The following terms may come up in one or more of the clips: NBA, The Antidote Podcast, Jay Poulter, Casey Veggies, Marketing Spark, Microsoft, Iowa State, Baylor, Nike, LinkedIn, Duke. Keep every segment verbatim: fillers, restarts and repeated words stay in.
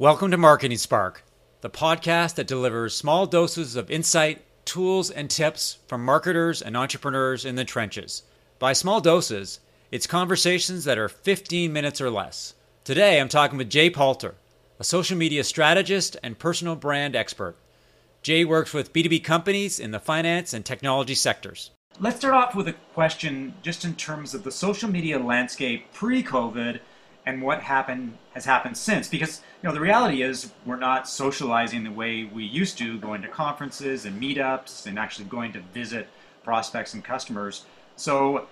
Welcome to Marketing Spark, the podcast that delivers small doses of insight, tools, and tips from marketers and entrepreneurs in the trenches. By small doses, it's conversations that are fifteen minutes or less. Today, I'm talking with Jay Poulter, a social media strategist and personal brand expert. Jay works with B two B companies in the finance and technology sectors. Let's start off with a question just in terms of the social media landscape pre-COVID and what happened has happened since, because you know the reality is we're not socializing the way we used to, going to conferences and meetups and actually going to visit prospects and customers. So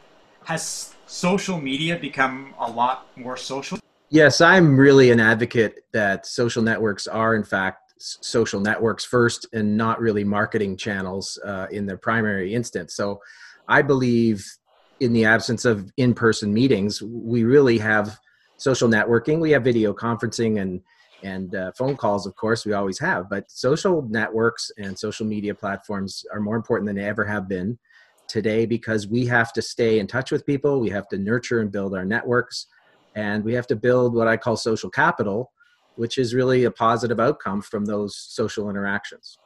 has social media become a lot more social? Yes, I'm really an advocate that social networks are in fact social networks first and not really marketing channels uh, in their primary instance. So I believe in the absence of in-person meetings, we really have social networking. We have video conferencing and and uh, phone calls, of course, we always have. But social networks and social media platforms are more important than they ever have been today because we have to stay in touch with people. We have to nurture and build our networks. And we have to build what I call social capital, which is really a positive outcome from those social interactions.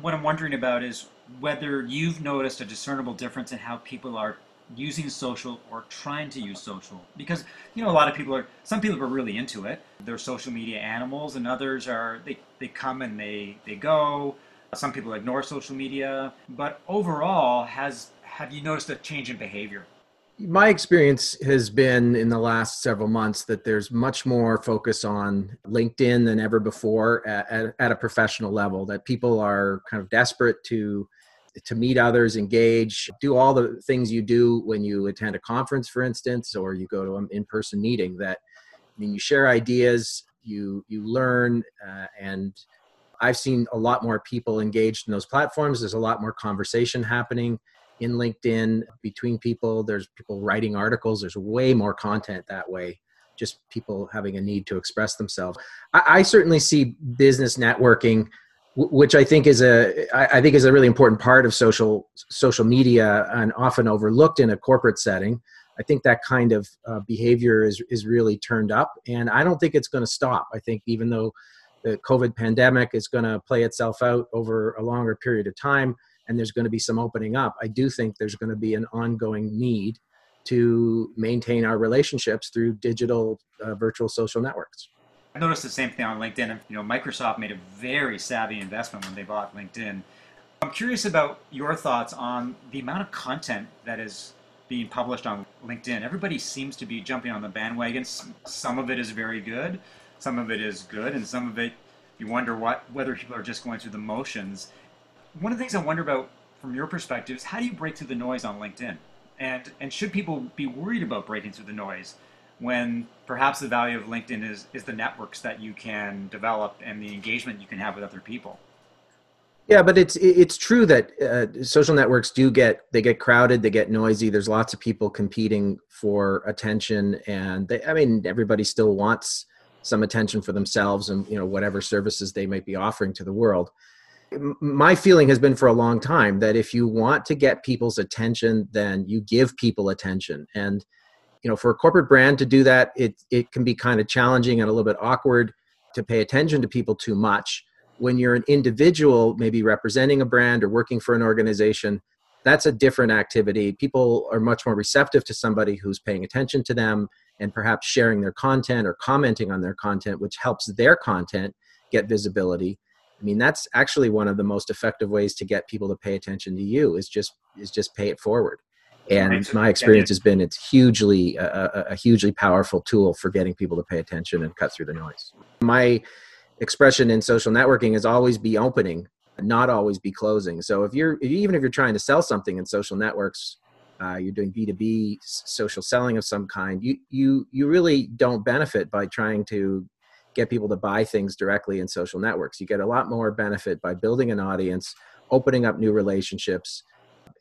What I'm wondering about is whether you've noticed a discernible difference in how people are using social or trying to use social, because you know a lot of people are some people are really into it, they're social media animals, and others are they they come and they they go. Some people ignore social media, but overall, has have you noticed a change in behavior? My experience has been in the last several months that there's much more focus on LinkedIn than ever before at, at, at a professional level, that people are kind of desperate to to meet others, engage, do all the things you do when you attend a conference, for instance, or you go to an in-person meeting. That, I mean, you share ideas, you you learn, uh, and I've seen a lot more people engaged in those platforms. There's a lot more conversation happening in LinkedIn between people. There's people writing articles. There's way more content that way, just people having a need to express themselves. I, I certainly see business networking, which I think is a I think is a really important part of social social media and often overlooked in a corporate setting. I think that kind of uh, behavior is is really turned up, and I don't think it's going to stop. I think even though the COVID pandemic is going to play itself out over a longer period of time, and there's going to be some opening up, I do think there's going to be an ongoing need to maintain our relationships through digital uh, virtual social networks. I noticed the same thing on LinkedIn. You know, Microsoft made a very savvy investment when they bought LinkedIn. I'm curious about your thoughts on the amount of content that is being published on LinkedIn. Everybody seems to be jumping on the bandwagon. Some of it is very good, some of it is good, and some of it you wonder what whether people are just going through the motions. One of the things I wonder about from your perspective is how do you break through the noise on LinkedIn? And and should people be worried about breaking through the noise when perhaps the value of LinkedIn is, is the networks that you can develop and the engagement you can have with other people? Yeah, but it's it's true that uh, social networks do get, they get crowded, they get noisy. There's lots of people competing for attention. And they, I mean, everybody still wants some attention for themselves and, you know, whatever services they might be offering to the world. My feeling has been for a long time that if you want to get people's attention, then you give people attention. And you know, for a corporate brand to do that, it it can be kind of challenging and a little bit awkward to pay attention to people too much. When you're an individual, maybe representing a brand or working for an organization, that's a different activity. People are much more receptive to somebody who's paying attention to them and perhaps sharing their content or commenting on their content, which helps their content get visibility. I mean, that's actually one of the most effective ways to get people to pay attention to you is just is just pay it forward. And my experience has been it's hugely, a, a hugely powerful tool for getting people to pay attention and cut through the noise. My expression in social networking is always be opening, not always be closing. So if you're, if, even if you're trying to sell something in social networks, uh, you're doing B two B social selling of some kind, you, you, you really don't benefit by trying to get people to buy things directly in social networks. You get a lot more benefit by building an audience, opening up new relationships,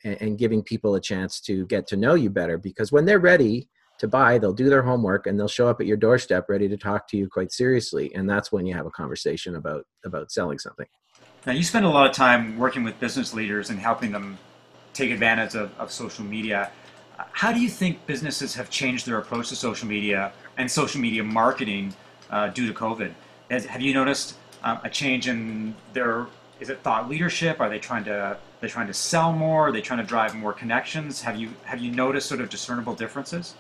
and giving people a chance to get to know you better, because when they're ready to buy, they'll do their homework and they'll show up at your doorstep ready to talk to you quite seriously. And that's when you have a conversation about, about selling something. Now, you spend a lot of time working with business leaders and helping them take advantage of, of social media. How do you think businesses have changed their approach to social media and social media marketing uh, due to COVID? As, have you noticed um, a change in their, is it thought leadership? Are they trying to, they're trying to sell more? Are they trying to drive more connections? Have you, have you noticed sort of discernible differences?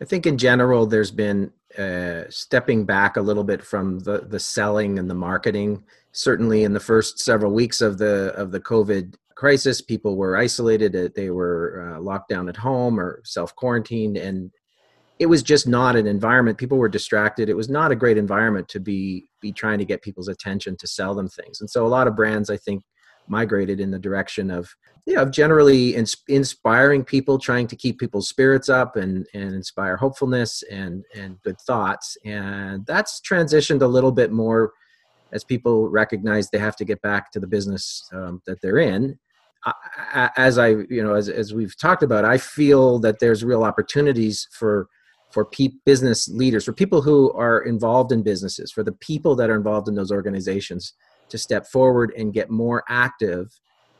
I think in general, there's been uh, stepping back a little bit from the, the selling and the marketing. Certainly in the first several weeks of the, of the COVID crisis, people were isolated. They were uh, locked down at home or self-quarantined, and it was just not an environment. People were distracted. It was not a great environment to be, be trying to get people's attention to sell them things. And so a lot of brands, I think, migrated in the direction of, you know, of generally ins- inspiring people, trying to keep people's spirits up and, and inspire hopefulness and, and good thoughts. And that's transitioned a little bit more as people recognize they have to get back to the business um, that they're in. I, as I, you know, as, as we've talked about, I feel that there's real opportunities for for pe- business leaders, for people who are involved in businesses, for the people that are involved in those organizations to step forward and get more active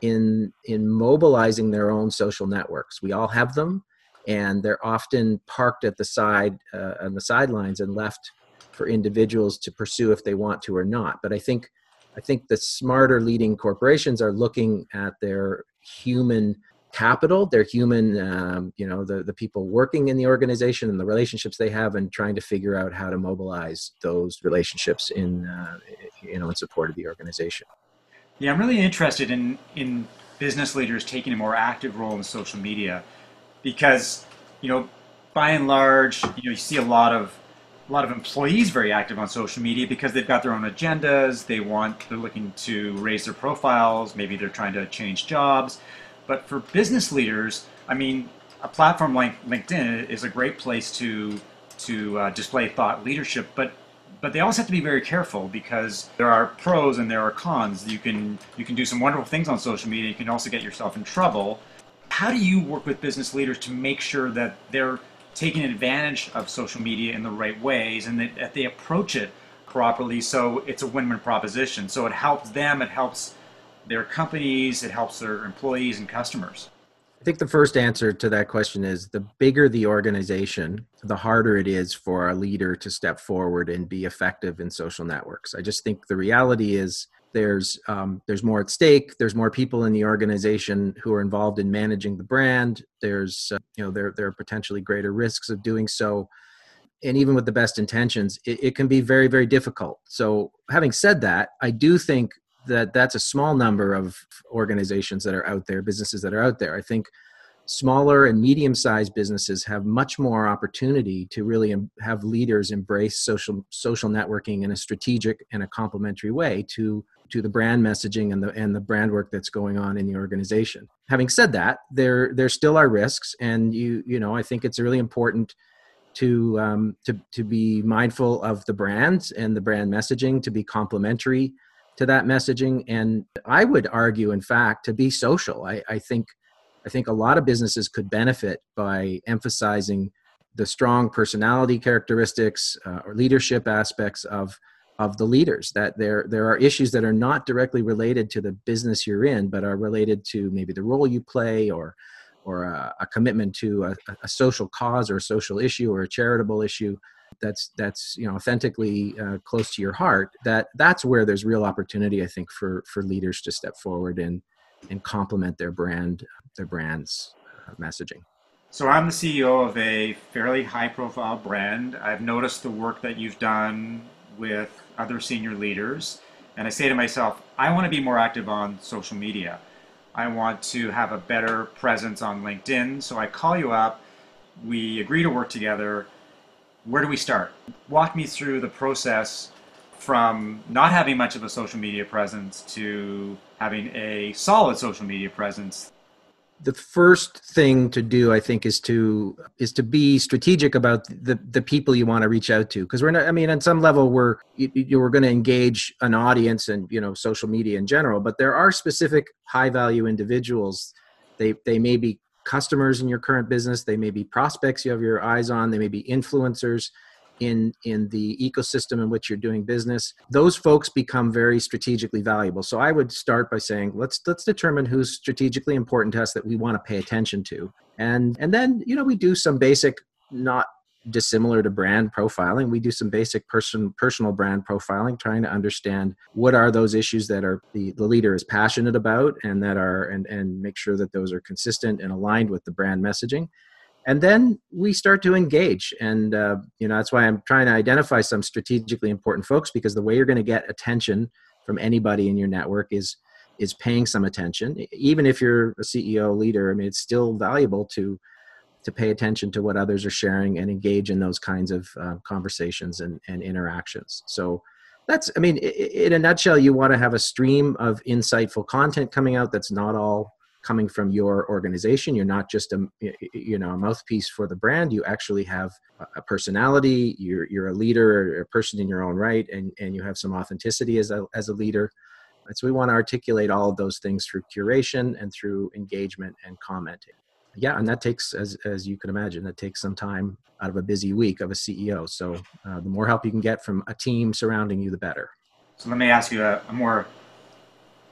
in, in mobilizing their own social networks. We all have them, and they're often parked at the side, uh, on the sidelines and left for individuals to pursue if they want to or not. But I think, I think the smarter leading corporations are looking at their human capital, their human, um, you know, the, the people working in the organization and the relationships they have, and trying to figure out how to mobilize those relationships in, uh, you know, in support of the organization. Yeah, I'm really interested in, in business leaders taking a more active role in social media, because, you know, by and large, you know, you see a lot of, a lot of employees very active on social media because they've got their own agendas. They want, they're looking to raise their profiles. Maybe they're trying to change jobs. But for business leaders, I mean, a platform like LinkedIn is a great place to to uh, display thought leadership. But but they also have to be very careful, because there are pros and there are cons. You can you can do some wonderful things on social media. You can also get yourself in trouble. How do you work with business leaders to make sure that they're taking advantage of social media in the right ways, and that, that they approach it properly so it's a win-win proposition? So it helps them. It helps their companies, it helps their employees and customers? I think the first answer to that question is, the bigger the organization, the harder it is for a leader to step forward and be effective in social networks. I just think the reality is there's um, there's more at stake. There's more people in the organization who are involved in managing the brand. There's, uh, you know, there, there are potentially greater risks of doing so. And even with the best intentions, it, it can be very, very difficult. So having said that, I do think that that's a small number of organizations that are out there, businesses that are out there. I think smaller and medium-sized businesses have much more opportunity to really em- have leaders embrace social social networking in a strategic and a complementary way to, to the brand messaging and the and the brand work that's going on in the organization. Having said that, there there still are risks, and you you know I think it's really important to um, to to be mindful of the brands and the brand messaging, to be complementary to that messaging. And I would argue, in fact, to be social. I, I think I think a lot of businesses could benefit by emphasizing the strong personality characteristics uh, or leadership aspects of of the leaders, that there there are issues that are not directly related to the business you're in, but are related to maybe the role you play, or or a, a commitment to a, a social cause or a social issue or a charitable issue that's that's you know authentically uh, close to your heart. That that's where there's real opportunity, I think, for for leaders to step forward and and complement their brand their brand's uh, messaging. So I'm the C E O of a fairly high profile brand. I've noticed the work that you've done with other senior leaders, and I say to myself, I want to be more active on social media. I want to have a better presence on LinkedIn. So I call you up, we agree to work together. Where do we start? Walk me through the process from not having much of a social media presence to having a solid social media presence. The first thing to do, I think, is to is to be strategic about the, the people you want to reach out to. Because we're not, I mean, on some level, we're you, you we're going to engage an audience and, you know, social media in general. But there are specific high value individuals. They they may be customers in your current business. They may be prospects you have your eyes on. They may be influencers in in the ecosystem in which you're doing business. Those folks become very strategically valuable. So I would start by saying, let's let's determine who's strategically important to us that we want to pay attention to, and and then you know we do some basic, not dissimilar to brand profiling. We do some basic person, personal brand profiling, trying to understand what are those issues that are the, the leader is passionate about, and that are and, and make sure that those are consistent and aligned with the brand messaging. And then we start to engage. And uh, you know, that's why I'm trying to identify some strategically important folks, because the way you're going to get attention from anybody in your network is is paying some attention. Even if you're a C E O leader, I mean, it's still valuable to to pay attention to what others are sharing and engage in those kinds of uh, conversations and, and interactions. So that's, I mean, in a nutshell, you want to have a stream of insightful content coming out that's not all coming from your organization. You're not just a, you know, a mouthpiece for the brand. You actually have a personality. You're, you're a leader, or a person in your own right, and, and you have some authenticity as a, as a leader. And so we want to articulate all of those things through curation and through engagement and commenting. Yeah, and that takes, as as you can imagine, that takes some time out of a busy week of a C E O. So uh, the more help you can get from a team surrounding you, the better. So let me ask you a, a more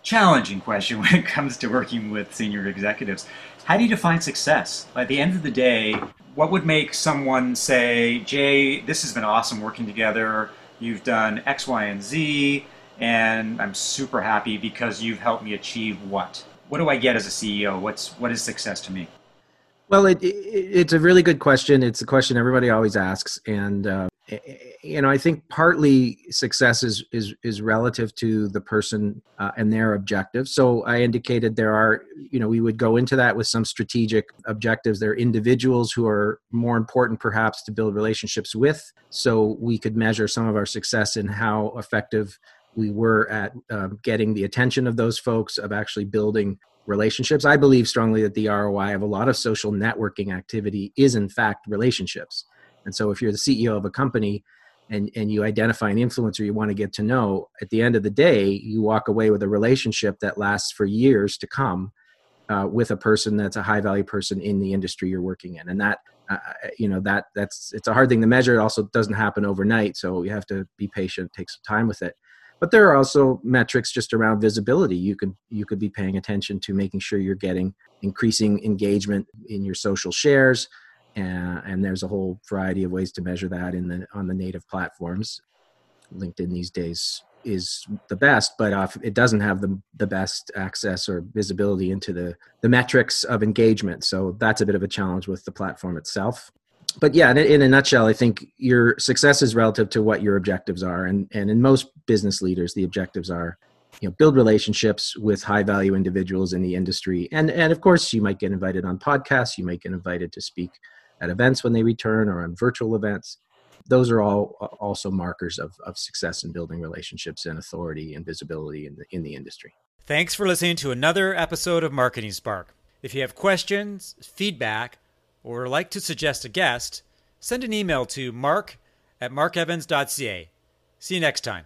challenging question when it comes to working with senior executives. How do you define success? By the end of the day, what would make someone say, Jay, this has been awesome working together. You've done X, Y, and Z, and I'm super happy because you've helped me achieve what? What do I get as a C E O? What's what is success to me? Well, it, it, it's a really good question. It's a question everybody always asks. And, uh, you know, I think partly success is, is, is relative to the person uh, and their objectives. So I indicated there are, you know, we would go into that with some strategic objectives. There are individuals who are more important perhaps to build relationships with. So we could measure some of our success in how effective we were at uh, getting the attention of those folks, of actually building relationships. I believe strongly that the R O I of a lot of social networking activity is in fact relationships. And so if you're the C E O of a company and, and you identify an influencer you want to get to know, at the end of the day, you walk away with a relationship that lasts for years to come uh, with a person that's a high value person in the industry you're working in. And that, uh, you know, that that's, it's a hard thing to measure. It also doesn't happen overnight. So you have to be patient, take some time with it. But there are also metrics just around visibility. You could you could be paying attention to making sure you're getting increasing engagement in your social shares, and, and there's a whole variety of ways to measure that in the on the native platforms. LinkedIn these days is the best, but uh, it doesn't have the the best access or visibility into the the metrics of engagement. So that's a bit of a challenge with the platform itself. But yeah, in a nutshell, I think your success is relative to what your objectives are. And, and in most business leaders, the objectives are, you know, build relationships with high value individuals in the industry. And, and of course, you might get invited on podcasts, you might get invited to speak at events when they return or on virtual events. Those are all also markers of, of success in building relationships and authority and visibility in the, in the industry. Thanks for listening to another episode of Marketing Spark. If you have questions, feedback, or like to suggest a guest, send an email to mark at markevans dot c a. See you next time.